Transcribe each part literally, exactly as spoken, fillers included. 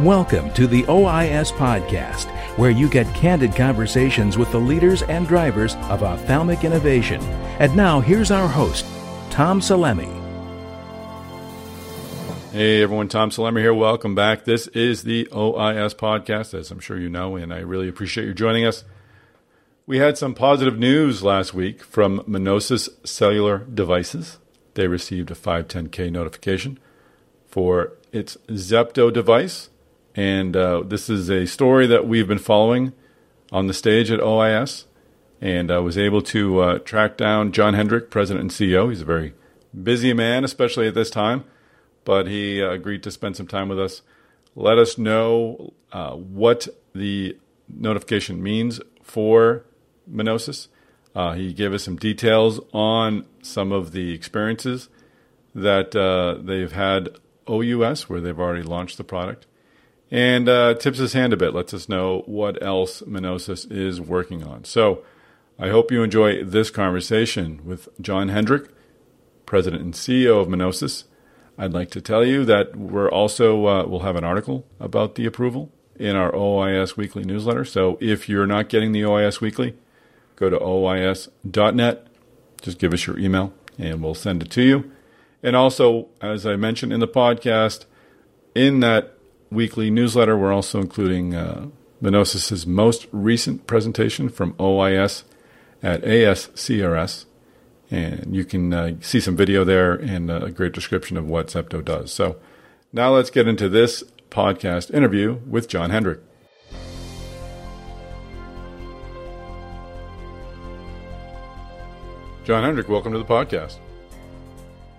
Welcome to the O I S Podcast, where you get candid conversations with the leaders and drivers of ophthalmic innovation. And now, here's our host, Tom Salemi. Hey everyone, Tom Salemi here. Welcome back. This is the O I S Podcast, as I'm sure you know, and I really appreciate you joining us. We had some positive news last week from Mynosys Cellular Devices. They received a five ten K notification for its Zepto device. And uh, this is a story that we've been following on the stage at O I S. And I was able to uh, track down John Hendrick, president and C E O. He's a very busy man, especially at this time. But he uh, agreed to spend some time with us. Let us know uh, what the notification means for Mynosys. Uh, he gave us some details on some of the experiences that uh, they've had O U S, where they've already launched the product, and uh, tips his hand a bit, lets us know what else Mynosys is working on. So I hope you enjoy this conversation with John Hendrick, president and C E O of Mynosys. I'd like to tell you that we're also, uh, we'll have an article about the approval in our O I S Weekly newsletter. So if you're not getting the O I S Weekly, go to O I S dot net. Just give us your email and we'll send it to you. And also, as I mentioned in the podcast, in that weekly newsletter, we're also including uh, Mynosys' most recent presentation from O I S at A S C R S. And you can uh, see some video there and a great description of what Zepto does. So now let's get into this podcast interview with John Hendrick. John Hendrick, welcome to the podcast.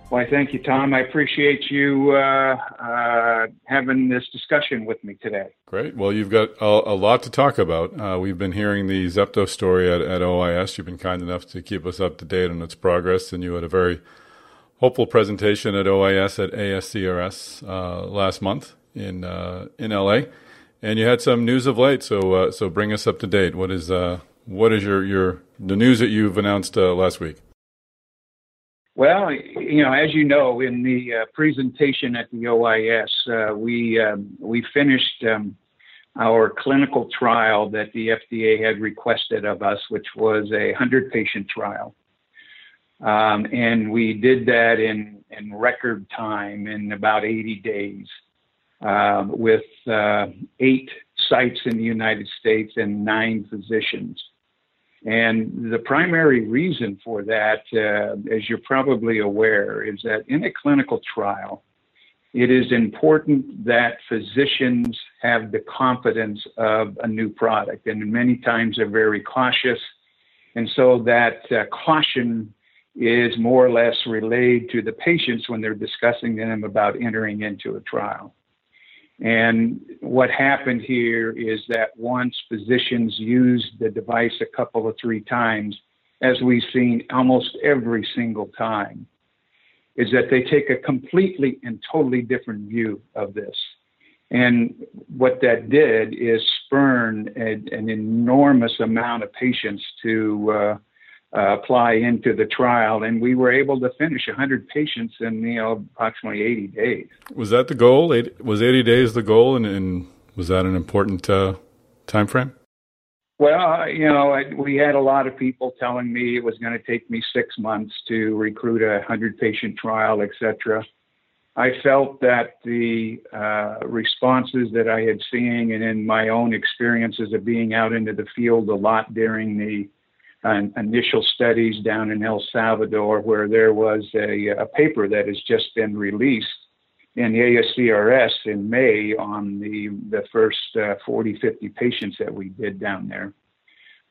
Why, thank you, Tom. I appreciate you uh, uh, having this discussion with me today. Great. Well, you've got a, a lot to talk about. Uh, we've been hearing the Zepto story at, at O I S. You've been kind enough to keep us up to date on its progress, and you had a very hopeful presentation at O I S at A S C R S uh, last month in uh, in L A, and you had some news of late. So uh, so bring us up to date. What is uh, what is your your the news that you've announced uh, last week? Well, you know, as you know, in the uh, presentation at the O I S, uh, we um, we finished um, our clinical trial that the F D A had requested of us, which was a one hundred patient trial. Um, and we did that in, in record time, in about eighty days, uh, with uh, eight sites in the United States and nine physicians. And the primary reason for that, uh, as you're probably aware, is that in a clinical trial, it is important that physicians have the confidence of a new product. And many times they're very cautious. And so that uh, caution is more or less relayed to the patients when they're discussing to them about entering into a trial. And what happened here is that once physicians used the device a couple of three times, as we've seen almost every single time, is that they take a completely and totally different view of this. And what that did is spurn a, an enormous amount of patients to uh, uh, apply into the trial. And we were able to finish one hundred patients in, you know, approximately eighty days. Was that the goal? Eight, was eighty days the goal? And, and was that an important uh, time frame? Well, you know, I, we had a lot of people telling me it was going to take me six months to recruit a one hundred patient trial, et cetera. I felt that the uh, responses that I had seen and in my own experiences of being out into the field a lot during the Uh, initial studies down in El Salvador, where there was a, a paper that has just been released in the A S C R S in May on the, the first uh, forty, fifty patients that we did down there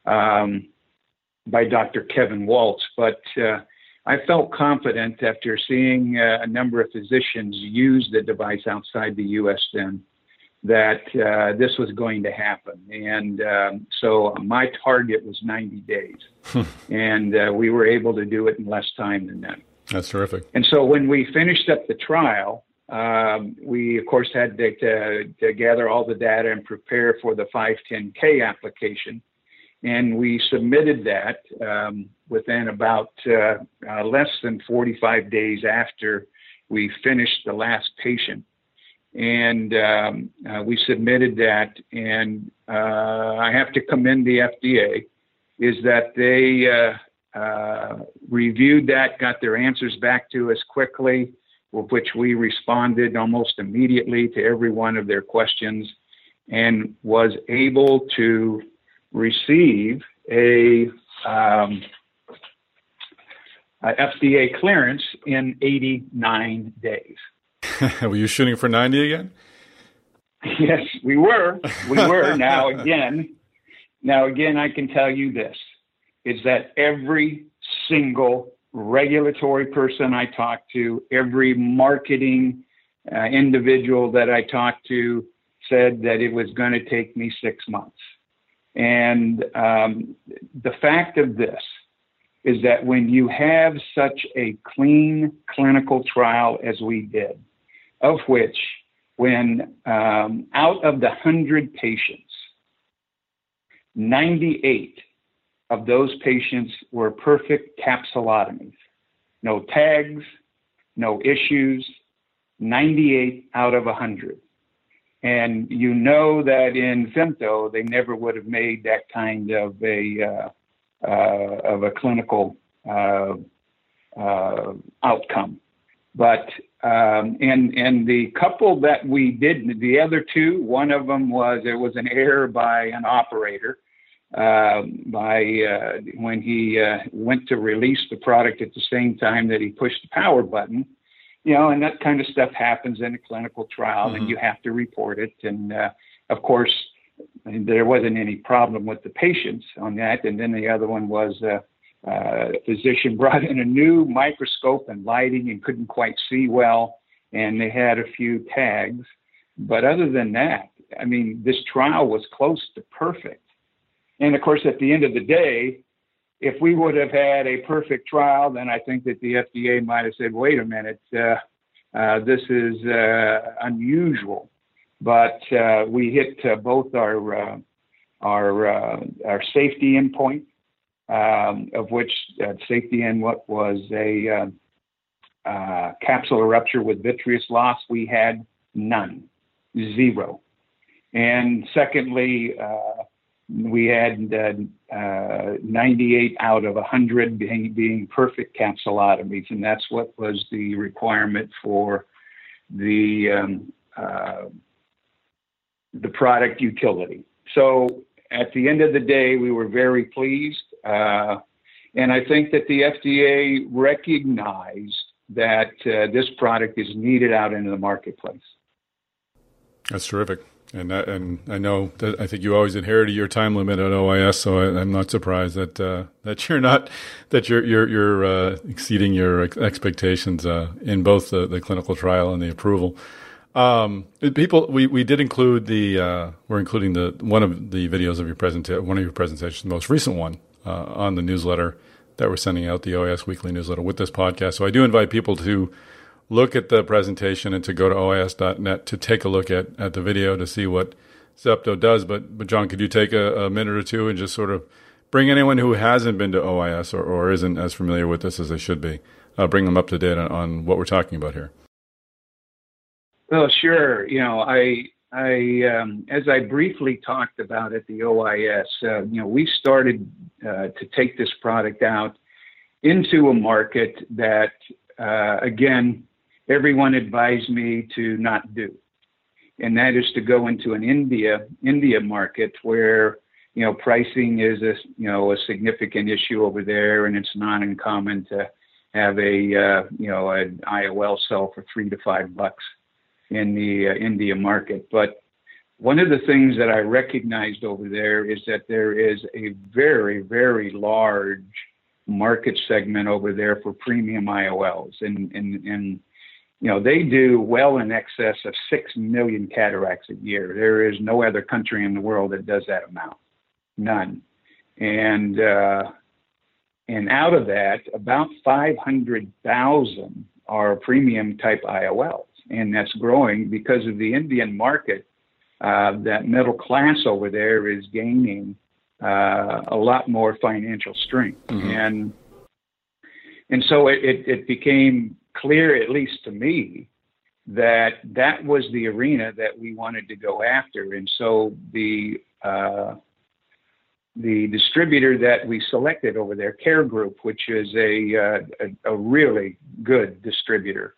um, by Doctor Kevin Waltz. But uh, I felt confident after seeing uh, a number of physicians use the device outside the U S then that uh, this was going to happen. And um, so my target was ninety days. and uh, we were able to do it in less time than that. That's terrific. And so when we finished up the trial, um, we, of course, had to, to, to gather all the data and prepare for the five ten K application. And we submitted that um, within about uh, uh, less than forty-five days after we finished the last patient. And um, uh, we submitted that, and uh, I have to commend the F D A, is that they uh, uh, reviewed that, got their answers back to us quickly, with which we responded almost immediately to every one of their questions, and was able to receive a, um, a F D A clearance in eighty-nine days. Were you shooting for ninety again? Yes, we were. We were. Now again, now again, I can tell you this, is that every single regulatory person I talked to, every marketing uh, individual that I talked to said that it was going to take me six months. And um, the fact of this is that when you have such a clean clinical trial as we did, of which when um, out of the one hundred patients, ninety-eight of those patients were perfect capsulotomies. No tags, no issues, ninety-eight out of one hundred. And you know that in Zepto, they never would have made that kind of a uh, uh, of a clinical uh, uh, outcome. But um, and and the couple that we did, the other two, one of them was it was an error by an operator uh, by uh, when he uh, went to release the product at the same time that he pushed the power button. You know, and that kind of stuff happens in a clinical trial, mm-hmm. and you have to report it. And uh, of course, there wasn't any problem with the patients on that. And then the other one was a uh, uh, physician brought in a new microscope and lighting and couldn't quite see well, and they had a few tags. But other than that, I mean, this trial was close to perfect. And of course, at the end of the day, if we would have had a perfect trial, then I think that the F D A might have said, wait a minute, uh, uh, this is uh, unusual. But uh, we hit uh, both our uh, our uh, our safety endpoint, um, of which uh, safety end what was a uh, uh, capsular rupture with vitreous loss. We had none, zero. And secondly, uh, we had uh, uh, ninety-eight out of one hundred being, being perfect capsulotomies, and that's what was the requirement for the um, uh, the product utility. So at the end of the day, we were very pleased, uh, and I think that the F D A recognized that uh, this product is needed out into the marketplace. That's terrific. And I, and I know that I think you always inherited your time limit at O I S, so I, I'm not surprised that uh, that you're not that you're you're, you're uh, exceeding your ex- expectations uh, in both the, the clinical trial and the approval. Um, people, we, we did include the uh, we're including the one of the videos of your presenta- one of your presentations, the most recent one uh, on the newsletter that we're sending out, the O I S weekly newsletter with this podcast. So I do invite people to look at the presentation and to go to O I S dot net to take a look at, at the video to see what Zepto does. But, but John, could you take a, a minute or two and just sort of bring anyone who hasn't been to O I S or, or isn't as familiar with this as they should be, uh, bring them up to date on, on what we're talking about here? Well, sure. You know, I, I um, as I briefly talked about at the O I S, uh, you know, we started uh, to take this product out into a market that, uh, again, everyone advised me to not do, and that is to go into an India India market where, you know, pricing is a, you know, a significant issue over there, and it's not uncommon to have a uh, you know an I O L sell for three to five bucks in the uh, India market. But one of the things that I recognized over there is that there is a very, very large market segment over there for premium I O Ls, and and and. You know, they do well in excess of six million cataracts a year. There is no other country in the world that does that amount, none. And uh, and out of that, about five hundred thousand are premium type I O Ls. And that's growing because of the Indian market. Uh, that middle class over there is gaining uh, a lot more financial strength. Mm-hmm. And, and so it, it, it became clear, at least to me, that that was the arena that we wanted to go after. And so the uh, the distributor that we selected over there, Care Group, which is a, uh, a, a really good distributor.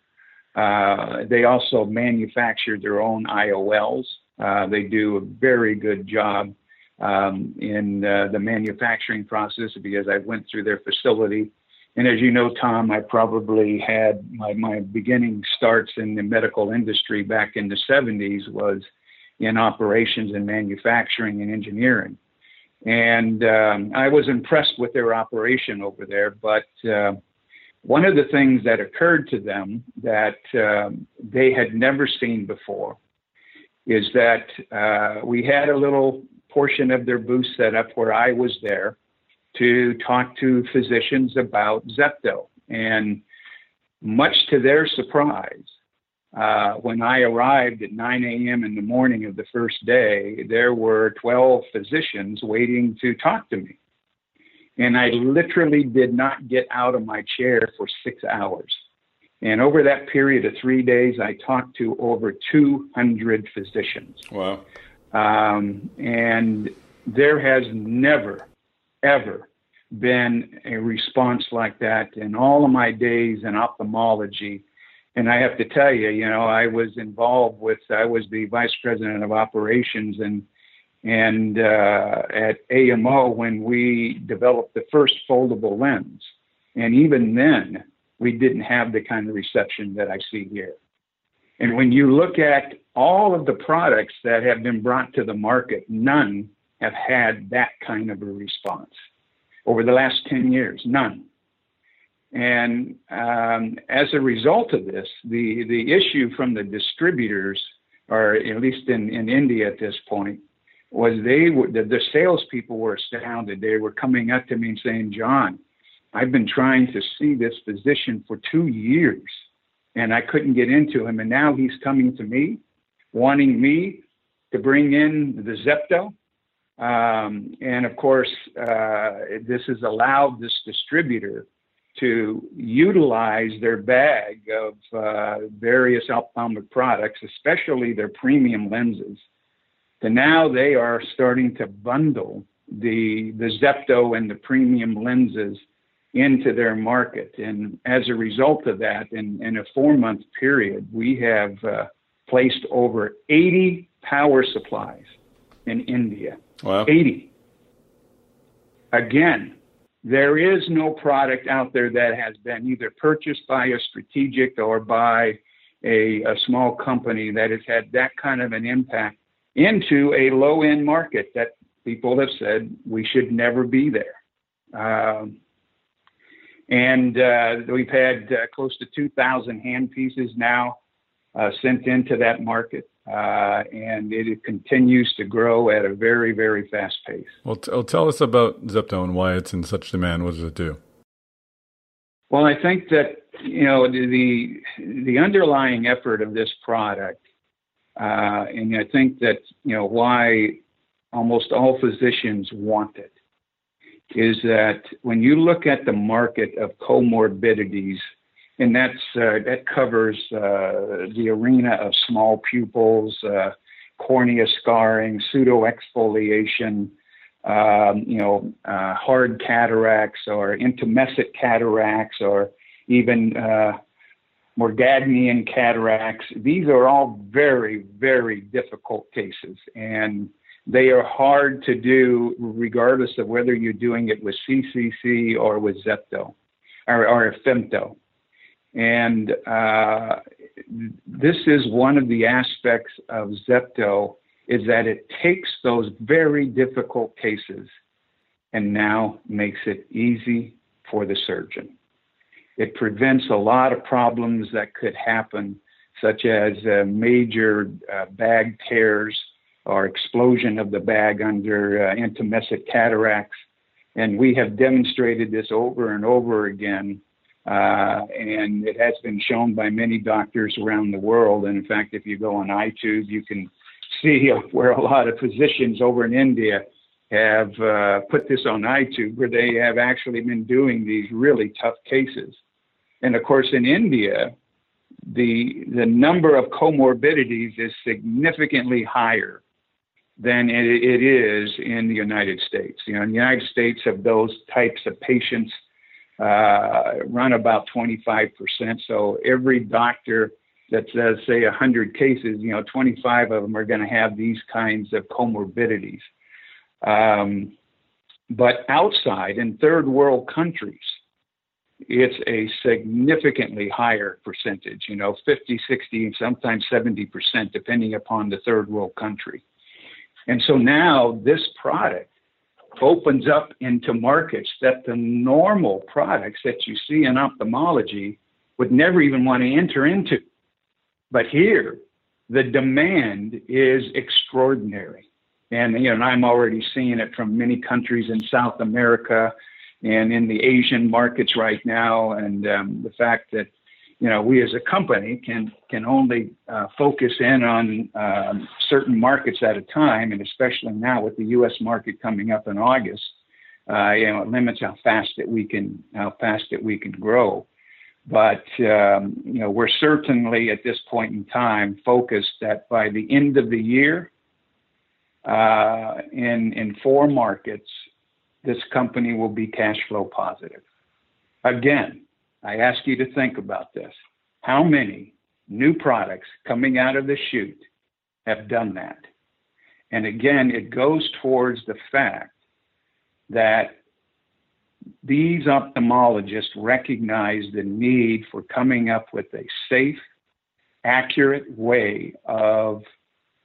Uh, they also manufacture their own I O Ls. Uh, they do a very good job um, in uh, the manufacturing process, because I went through their facility. And as you know, Tom, I probably had my, my beginning starts in the medical industry back in the seventies was in operations and manufacturing and engineering. And um, I was impressed with their operation over there. But uh, one of the things that occurred to them that um, they had never seen before is that uh, we had a little portion of their booth set up where I was there to talk to physicians about Zepto. And much to their surprise, uh, when I arrived at nine a m in the morning of the first day, there were twelve physicians waiting to talk to me. And I literally did not get out of my chair for six hours. And over that period of three days, I talked to over two hundred physicians. Wow. Um, and there has never ever been a response like that in all of my days in ophthalmology. And I have to tell you, you know, I was involved with, I was the vice president of operations and and uh, at A M O when we developed the first foldable lens. And even then, we didn't have the kind of reception that I see here. And when you look at all of the products that have been brought to the market, none have had that kind of a response over the last ten years, none. And um, as a result of this, the, the issue from the distributors, or at least in, in India at this point, was they were, the, the salespeople were astounded. They were coming up to me and saying, John, I've been trying to see this physician for two years and I couldn't get into him. And now he's coming to me, wanting me to bring in the Zepto. Um, and of course, uh, this has allowed this distributor to utilize their bag of uh, various ophthalmic products, especially their premium lenses. So now they are starting to bundle the, the Zepto and the premium lenses into their market. And as a result of that, in, in a four-month period, we have uh, placed over eighty power supplies in India. Wow. eighty. Again, there is no product out there that has been either purchased by a strategic or by a, a small company that has had that kind of an impact into a low-end market that people have said we should never be there. Um, and uh, we've had uh, close to two thousand handpieces now uh, sent into that market. Uh, and it, it continues to grow at a very, very fast pace. Well, t- well, tell us about Zepto and why it's in such demand. What does it do? Well, I think that, you know, the the underlying effort of this product, uh, and I think that, you know, why almost all physicians want it, is that when you look at the market of comorbidities, and that's uh, that covers uh, the arena of small pupils, uh, cornea scarring, pseudoexfoliation, um, you know, uh, hard cataracts or intumescent cataracts, or even uh, Morgagnian cataracts. These are all very, very difficult cases, and they are hard to do regardless of whether you're doing it with C C C or with Zepto or, or Femto. And uh, this is one of the aspects of Zepto, is that it takes those very difficult cases and now makes it easy for the surgeon. It prevents a lot of problems that could happen, such as uh, major uh, bag tears or explosion of the bag under uh, intumescent cataracts. And we have demonstrated this over and over again. Uh, and it has been shown by many doctors around the world. And in fact, if you go on iTube, you can see where a lot of physicians over in India have uh, put this on iTube, where they have actually been doing these really tough cases. And of course, in India, the the number of comorbidities is significantly higher than it, it is in the United States. You know, in the United States, of those types of patients, uh, run about twenty-five percent. So every doctor that says, say, one hundred cases, you know, twenty-five of them are going to have these kinds of comorbidities. Um, but outside, in third world countries, it's a significantly higher percentage, you know, fifty, sixty, sometimes seventy percent, depending upon the third world country. And so now this product opens up into markets that the normal products that you see in ophthalmology would never even want to enter into. But here, the demand is extraordinary. And, you know, and I'm already seeing it from many countries in South America and in the Asian markets right now. And um, the fact that, you know, we as a company can can only uh, focus in on um, certain markets at a time, and especially now with the U S market coming up in August, uh, you know, it limits how fast that we can how fast that we can grow. But um, you know, we're certainly at this point in time focused that by the end of the year, uh, in in four markets, this company will be cash flow positive. Again, I ask you to think about this. How many new products coming out of the chute have done that? And again, it goes towards the fact that these ophthalmologists recognize the need for coming up with a safe, accurate way of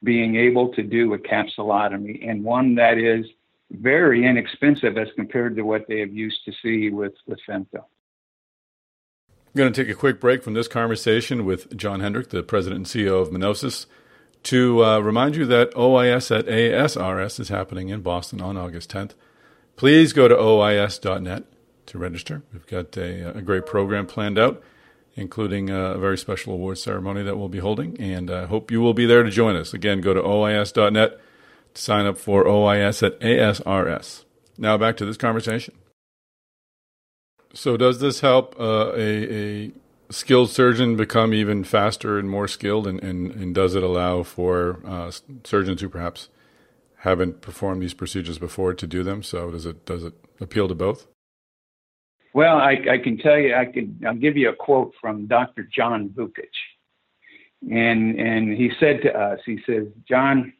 being able to do a capsulotomy, and one that is very inexpensive as compared to what they have used to see with Zepto. I'm going to take a quick break from this conversation with John Hendrick, the president and C E O of Mynosys, to uh, remind you that O I S at A S C R S is happening in Boston on August tenth. Please go to O I S dot net to register. We've got a, a great program planned out, including a very special award ceremony that we'll be holding, and I hope you will be there to join us. Again, go to O I S dot net to sign up for O I S at A S C R S. Now back to this conversation. So does this help uh, a, a skilled surgeon become even faster and more skilled, and, and, and does it allow for uh, surgeons who perhaps haven't performed these procedures before to do them? So does it does it appeal to both? Well, I, I can tell you, I can I'll give you a quote from Doctor John Vukic, and and he said to us, he says, John,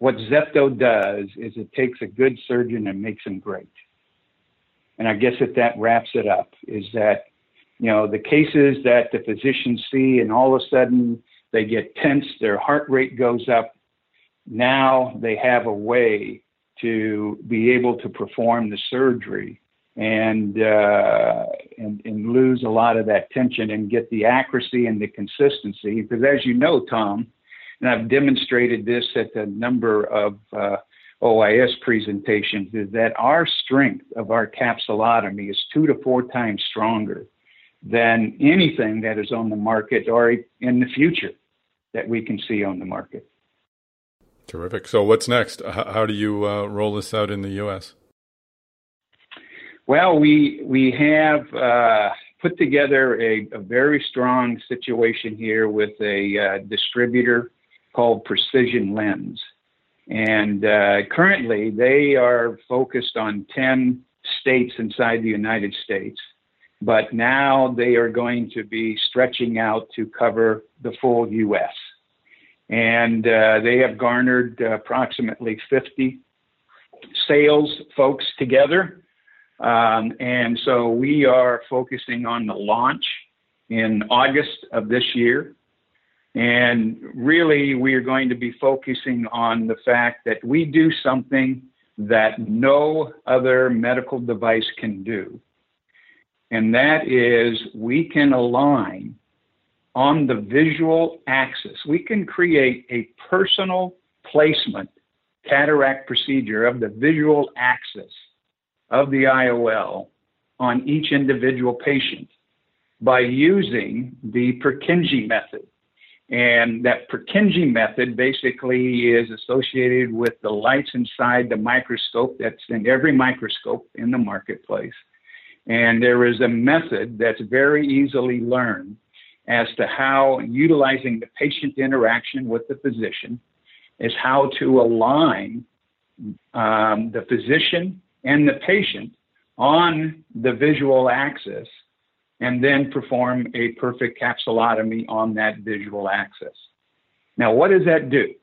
what Zepto does is it takes a good surgeon and makes him great. And I guess that that wraps it up, is that, you know, the cases that the physicians see and all of a sudden they get tense, their heart rate goes up. Now they have a way to be able to perform the surgery and, uh, and, and lose a lot of that tension and get the accuracy and the consistency. Because as you know, Tom, and I've demonstrated this at a number of uh O I S presentations, is that our strength of our capsulotomy is two to four times stronger than anything that is on the market or in the future that we can see on the market. Terrific. So what's next? How do you uh, roll this out in the U S? Well, we we have uh, put together a, a very strong situation here with a uh, distributor called Precision Lens. And uh, currently, they are focused on ten states inside the United States. But now they are going to be stretching out to cover the full U S. And uh, they have garnered uh, approximately fifty sales folks together. Um, and so we are focusing on the launch in August of this year. And really, we are going to be focusing on the fact that we do something that no other medical device can do. And that is, we can align on the visual axis. We can create a personal placement cataract procedure of the visual axis of the I O L on each individual patient by using the Purkinje method. And that Purkinje method basically is associated with the lights inside the microscope that's in every microscope in the marketplace. And there is a method that's very easily learned. as to how utilizing the patient interaction with the physician is how to align um, the physician and the patient on the visual axis and then perform a perfect capsulotomy on that visual axis. Now, what does that do?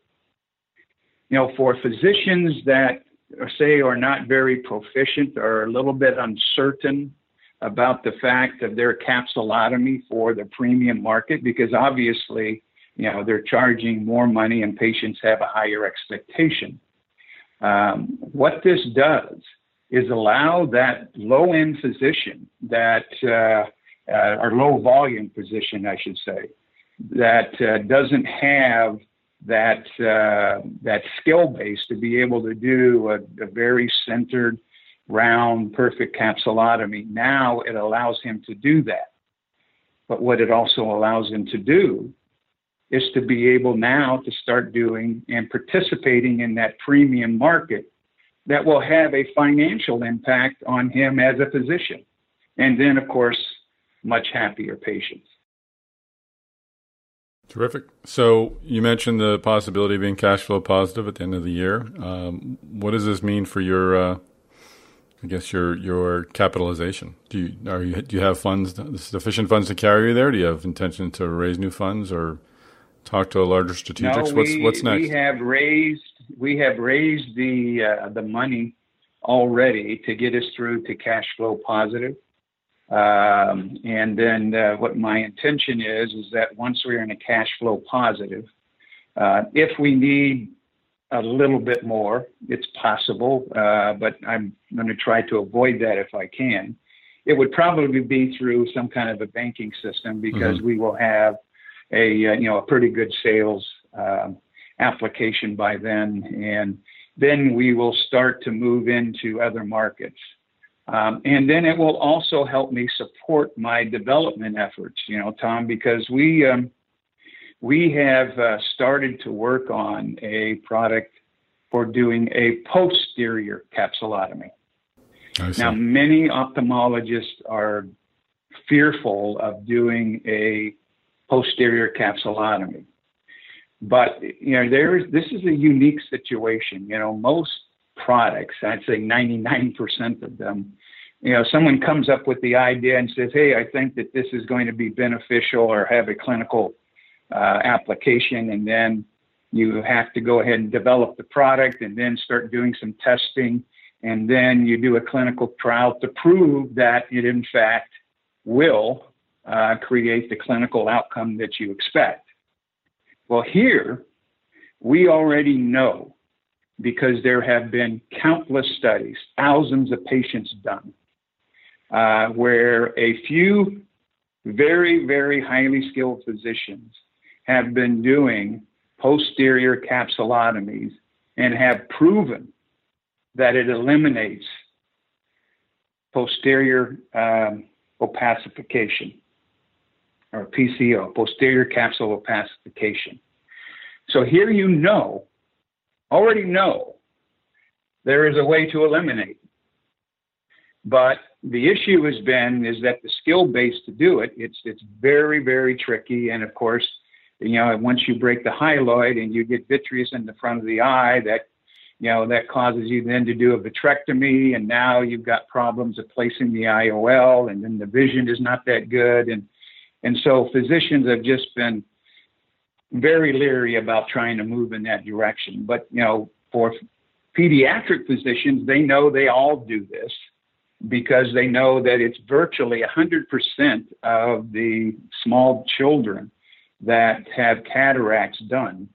You know, for physicians that are, say, are not very proficient or a little bit uncertain about the fact of their capsulotomy for the premium market, because obviously, you know, they're charging more money and patients have a higher expectation. Um, what this does is allow that low-end physician, that, uh, uh, or low-volume physician, I should say, that uh, doesn't have that uh, that skill base to be able to do a, a very centered, round, perfect capsulotomy. Now it allows him to do that. But what it also allows him to do is to be able now to start doing and participating in that premium market that will have a financial impact on him as a physician. And then, of course, much happier patients. Terrific. So you mentioned the possibility of being cash flow positive at the end of the year. Um, what does this mean for your, uh, I guess, your your capitalization? Do you are you do you have funds, sufficient funds to carry you there? Do you have intention to raise new funds or talk to a larger strategic? No, what's what's next? We have raised we have raised the uh, the money already to get us through to cash flow positive. Um, and then uh, what my intention is, is that once we're in a cash flow positive, uh, if we need a little bit more, it's possible, uh, but I'm going to try to avoid that if I can. It would probably be through some kind of a banking system, because mm-hmm. we will have a, you know, a pretty good sales um, application by then. And then we will start to move into other markets. Um, and then it will also help me support my development efforts, you know, Tom, because we um, we have uh, started to work on a product for doing a posterior capsulotomy. Now, many ophthalmologists are fearful of doing a posterior capsulotomy, but you know, there is this is a unique situation. You know, most products, I'd say ninety-nine percent of them, you know, someone comes up with the idea and says, hey, I think that this is going to be beneficial or have a clinical uh, application. And then you have to go ahead and develop the product and then start doing some testing. And then you do a clinical trial to prove that it, in fact, will uh, create the clinical outcome that you expect. Well, here, we already know, because there have been countless studies, thousands of patients done, uh, where a few very, very highly skilled physicians have been doing posterior capsulotomies and have proven that it eliminates posterior um, opacification, or P C O, posterior capsule opacification. So here you know, already know there is a way to eliminate. But the issue has been is that the skill base to do it, it's it's very, very tricky. And of course, you know, once you break the hyaloid and you get vitreous in the front of the eye, that, you know, that causes you then to do a vitrectomy. And now you've got problems of placing the I O L, and then the vision is not that good. And, and so physicians have just been very leery about trying to move in that direction. But, you know, for pediatric physicians, they know they all do this because they know that it's virtually one hundred percent of the small children that have cataracts done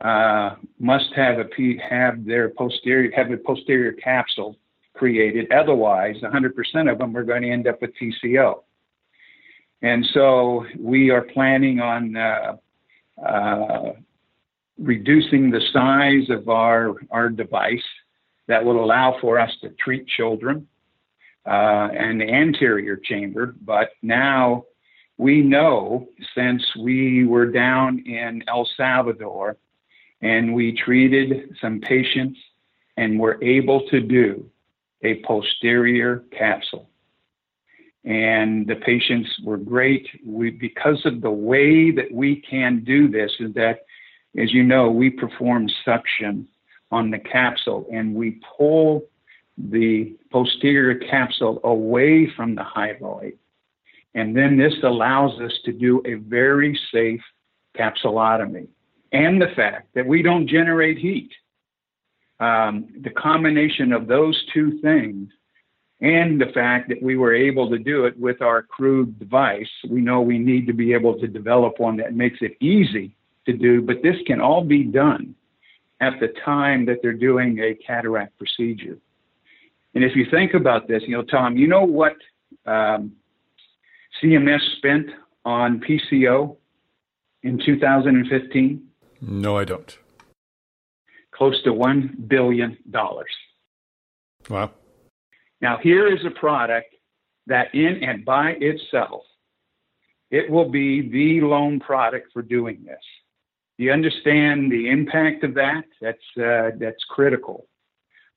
uh, must have a have their posterior have a posterior capsule created. Otherwise, one hundred percent of them are going to end up with P C O. And so we are planning on Uh, Uh, reducing the size of our, our device that will allow for us to treat children uh, and the anterior chamber. But now we know, since we were down in El Salvador and we treated some patients and were able to do a posterior capsule. and the patients were great. We, because of the way that we can do this is that, as you know, we perform suction on the capsule, and we pull the posterior capsule away from the hyoid. And then this allows us to do a very safe capsulotomy. And the fact that we don't generate heat. Um, the combination of those two things and the fact that we were able to do it with our crude device, we know we need to be able to develop one that makes it easy to do, but this can all be done at the time that they're doing a cataract procedure. And if you think about this, you know, Tom, you know what um, C M S spent on P C O in two thousand fifteen? No, I don't. Close to one billion dollars. Wow. Now, here is a product that in and by itself, it will be the lone product for doing this. You understand the impact of that? That's, uh, that's critical.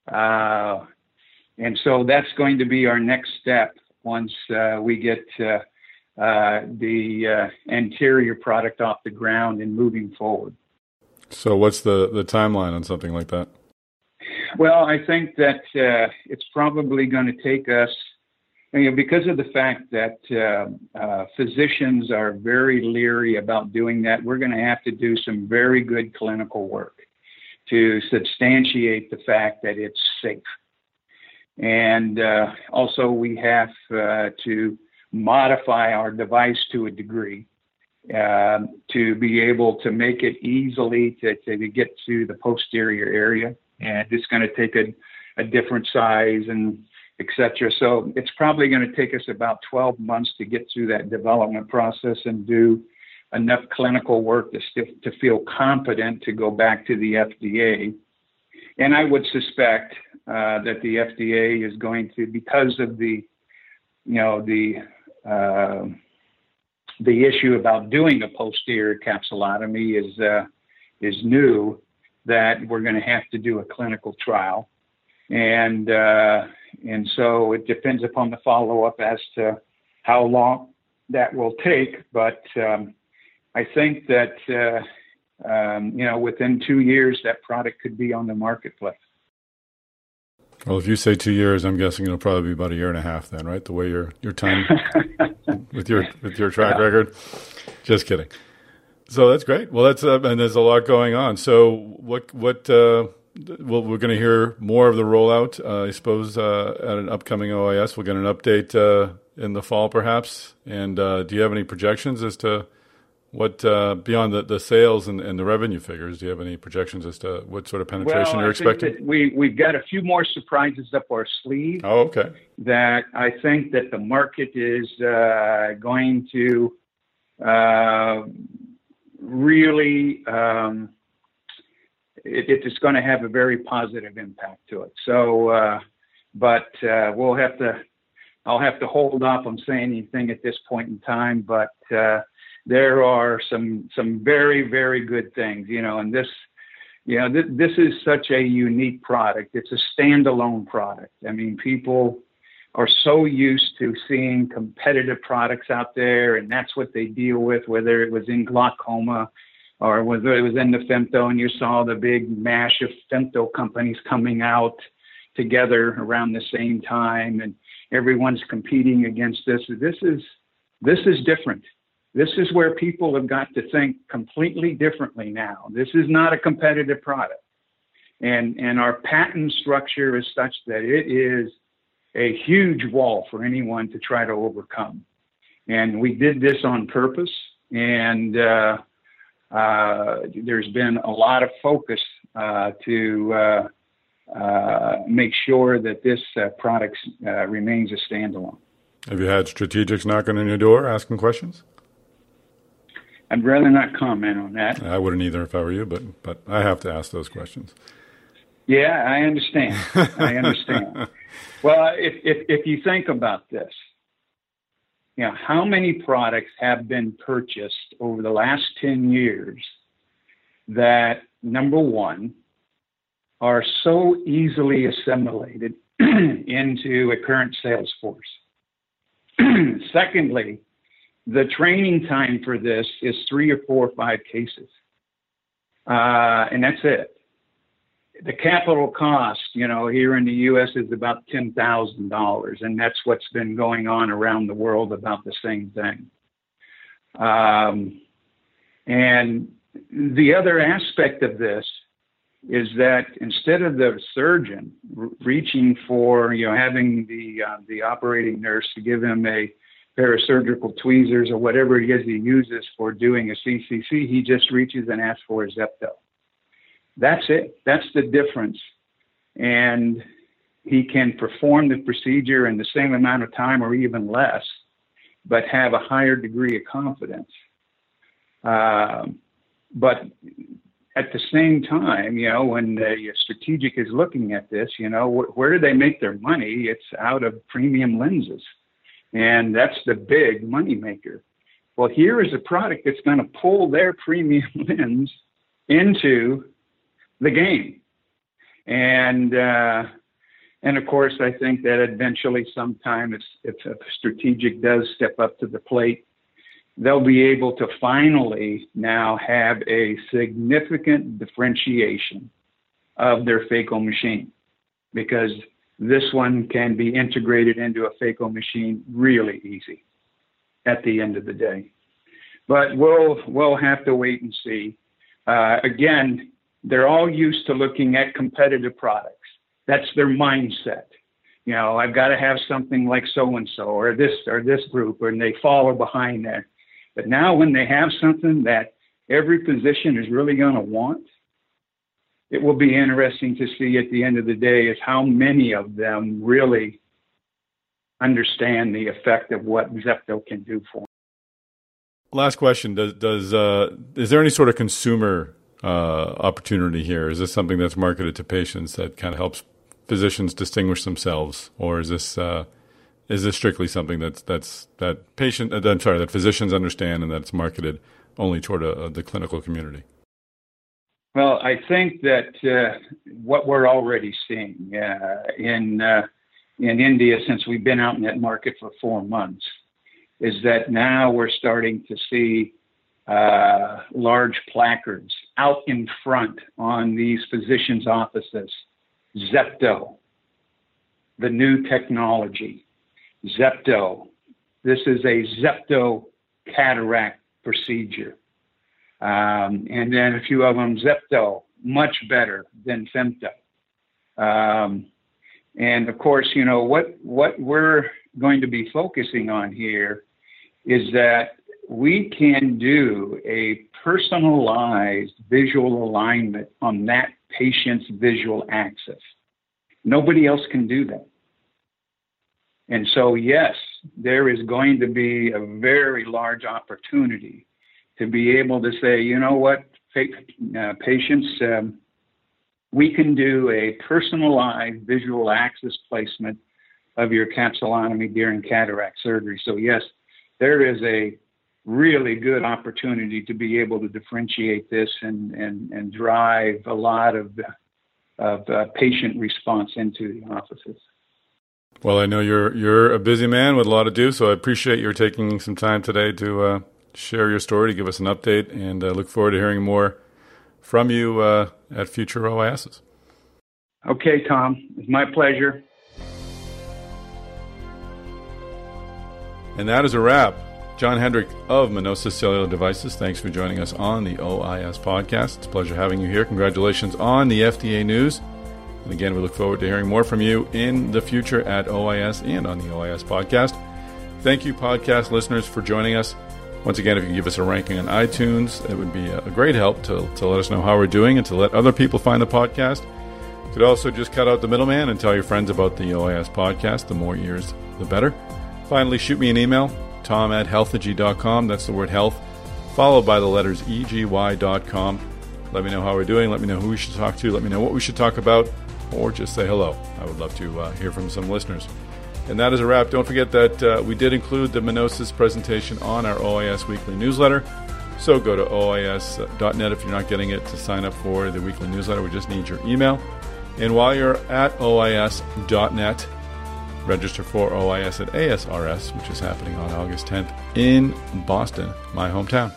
Uh, and so that's going to be our next step once uh, we get uh, uh, the uh, anterior product off the ground and moving forward. So what's the, the timeline on something like that? Well, I think that uh, it's probably going to take us, you know, because of the fact that uh, uh, physicians are very leery about doing that, we're going to have to do some very good clinical work to substantiate the fact that it's safe. And uh, also we have uh, to modify our device to a degree. Uh, to be able to make it easily to, to, to get to the posterior area. And it's going to take a, a different size and et cetera. So it's probably going to take us about twelve months to get through that development process and do enough clinical work to, st- to feel competent to go back to the F D A. And I would suspect uh, that the F D A is going to, because of the, you know, the, uh, the issue about doing a posterior capsulotomy is uh, is new, that we're going to have to do a clinical trial, and uh, and so it depends upon the follow up as to how long that will take. But um, I think that uh, um, you know within two years that product could be on the marketplace. Well, if you say two years, I'm guessing it'll probably be about a year and a half then, right? The way your your time with your with your track yeah. record. Just kidding. So that's great. Well, that's uh, and there's a lot going on. So what what uh, well, we're going to hear more of the rollout, uh, I suppose, uh, at an upcoming O I S. We'll get an update uh, in the fall, perhaps. And uh, do you have any projections as to what uh, beyond the, the sales and, and the revenue figures? Do you have any projections as to what sort of penetration well, you're I expecting? Think that we we've got a few more surprises up our sleeve. Oh, okay. That I think that the market is uh, going to uh, really um, it, it's going to have a very positive impact to it. So, uh, but uh, we'll have to I'll have to hold off on saying anything at this point in time, but. Uh, There are some some very, very good things, you know, and this, you know, th- this is such a unique product. It's a standalone product. I mean, people are so used to seeing competitive products out there, and that's what they deal with, whether it was in glaucoma or whether it was in the femto, and you saw the big mash of femto companies coming out together around the same time, and everyone's competing against this. This is this is different. This is where people have got to think completely differently now. This is not a competitive product. And, and our patent structure is such that it is a huge wall for anyone to try to overcome. And we did this on purpose. And uh, uh, there's been a lot of focus uh, to uh, uh, make sure that this uh, product uh, remains a standalone. Have you had strategics knocking on your door asking questions? I'd rather not comment on that. I wouldn't either if I were you, but but I have to ask those questions. Yeah, I understand. I understand. Well, if, if if you think about this, you know, how many products have been purchased over the last ten years that, number one, are so easily assimilated into a current sales force? Secondly, the training time for this is three or four or five cases. Uh, and that's it. The capital cost, you know, here in the U S is about ten thousand dollars, and that's what's been going on around the world about the same thing. Um, and the other aspect of this is that instead of the surgeon reaching for, you know, having the, uh, the operating nurse to give him a pair of surgical tweezers or whatever it is he uses for doing a C C C, he just reaches and asks for a Zepto. That's it. That's the difference. And he can perform the procedure in the same amount of time or even less, but have a higher degree of confidence. Uh, but at the same time, you know, when the strategic is looking at this, you know, wh where do they make their money? It's out of premium lenses. And that's the big money maker. Well, here is a product that's going to pull their premium lens into the game. And, uh, and of course, I think that eventually sometime it's, if a strategic does step up to the plate, they'll be able to finally now have a significant differentiation of their phaco machine, because this one can be integrated into a phaco machine really easy at the end of the day. But we'll, we'll have to wait and see. Uh, again, they're all used to looking at competitive products. That's their mindset. You know, I've got to have something like so-and-so or this or this group, and they follow behind that. But now when they have something that every physician is really going to want, it will be interesting to see at the end of the day is how many of them really understand the effect of what Zepto can do for them. Last question. Does, does, uh, is there any sort of consumer Uh, opportunity here? Is this something that's marketed to patients that kind of helps physicians distinguish themselves, or is this uh, is this strictly something that's that's that patient? Uh, I'm sorry, that physicians understand and that's marketed only toward a, a, the clinical community? Well, I think that uh, what we're already seeing uh, in uh, in India, since we've been out in that market for four months, is that now we're starting to see uh, large placards out in front on these physicians' offices. Zepto, the new technology. Zepto, this is a Zepto cataract procedure. Um, and then a few of them, Zepto, much better than Femto. Um, and of course, you know, what, what we're going to be focusing on here is that we can do a personalized visual alignment on that patient's visual axis. Nobody else can do that. And so, yes, there is going to be a very large opportunity to be able to say, you know what, uh, patients, um, we can do a personalized visual axis placement of your capsulotomy during cataract surgery. So, yes, there is a really good opportunity to be able to differentiate this and, and, and drive a lot of, of uh, patient response into the offices. Well, I know you're, you're a busy man with a lot to do, so I appreciate your taking some time today to uh, share your story, to give us an update, and I look forward to hearing more from you uh, at future O I Ss. Okay, Tom. It's my pleasure. And that is a wrap. John Hendrick of Mynosys Cellular Devices, thanks for joining us on the O I S podcast. It's a pleasure having you here. Congratulations on the F D A news. And again, we look forward to hearing more from you in the future at O I S and on the O I S podcast. Thank you, podcast listeners, for joining us. Once again, if you can give us a ranking on iTunes, it would be a great help to, to let us know how we're doing and to let other people find the podcast. You could also just cut out the middleman and tell your friends about the O I S podcast. The more ears, the better. Finally, shoot me an email. Tom at healthy dot com. That's the word health, followed by the letters E G Y dot com. Let me know how we're doing. Let me know who we should talk to. Let me know what we should talk about, or just say hello. I would love to uh, hear from some listeners. And that is a wrap. Don't forget that uh, we did include the Mynosys presentation on our O I S weekly newsletter. So go to O I S dot net if you're not getting it to sign up for the weekly newsletter. We just need your email. And while you're at O I S dot net, Register for O I S at A S C R S, which is happening on August tenth in Boston, my hometown.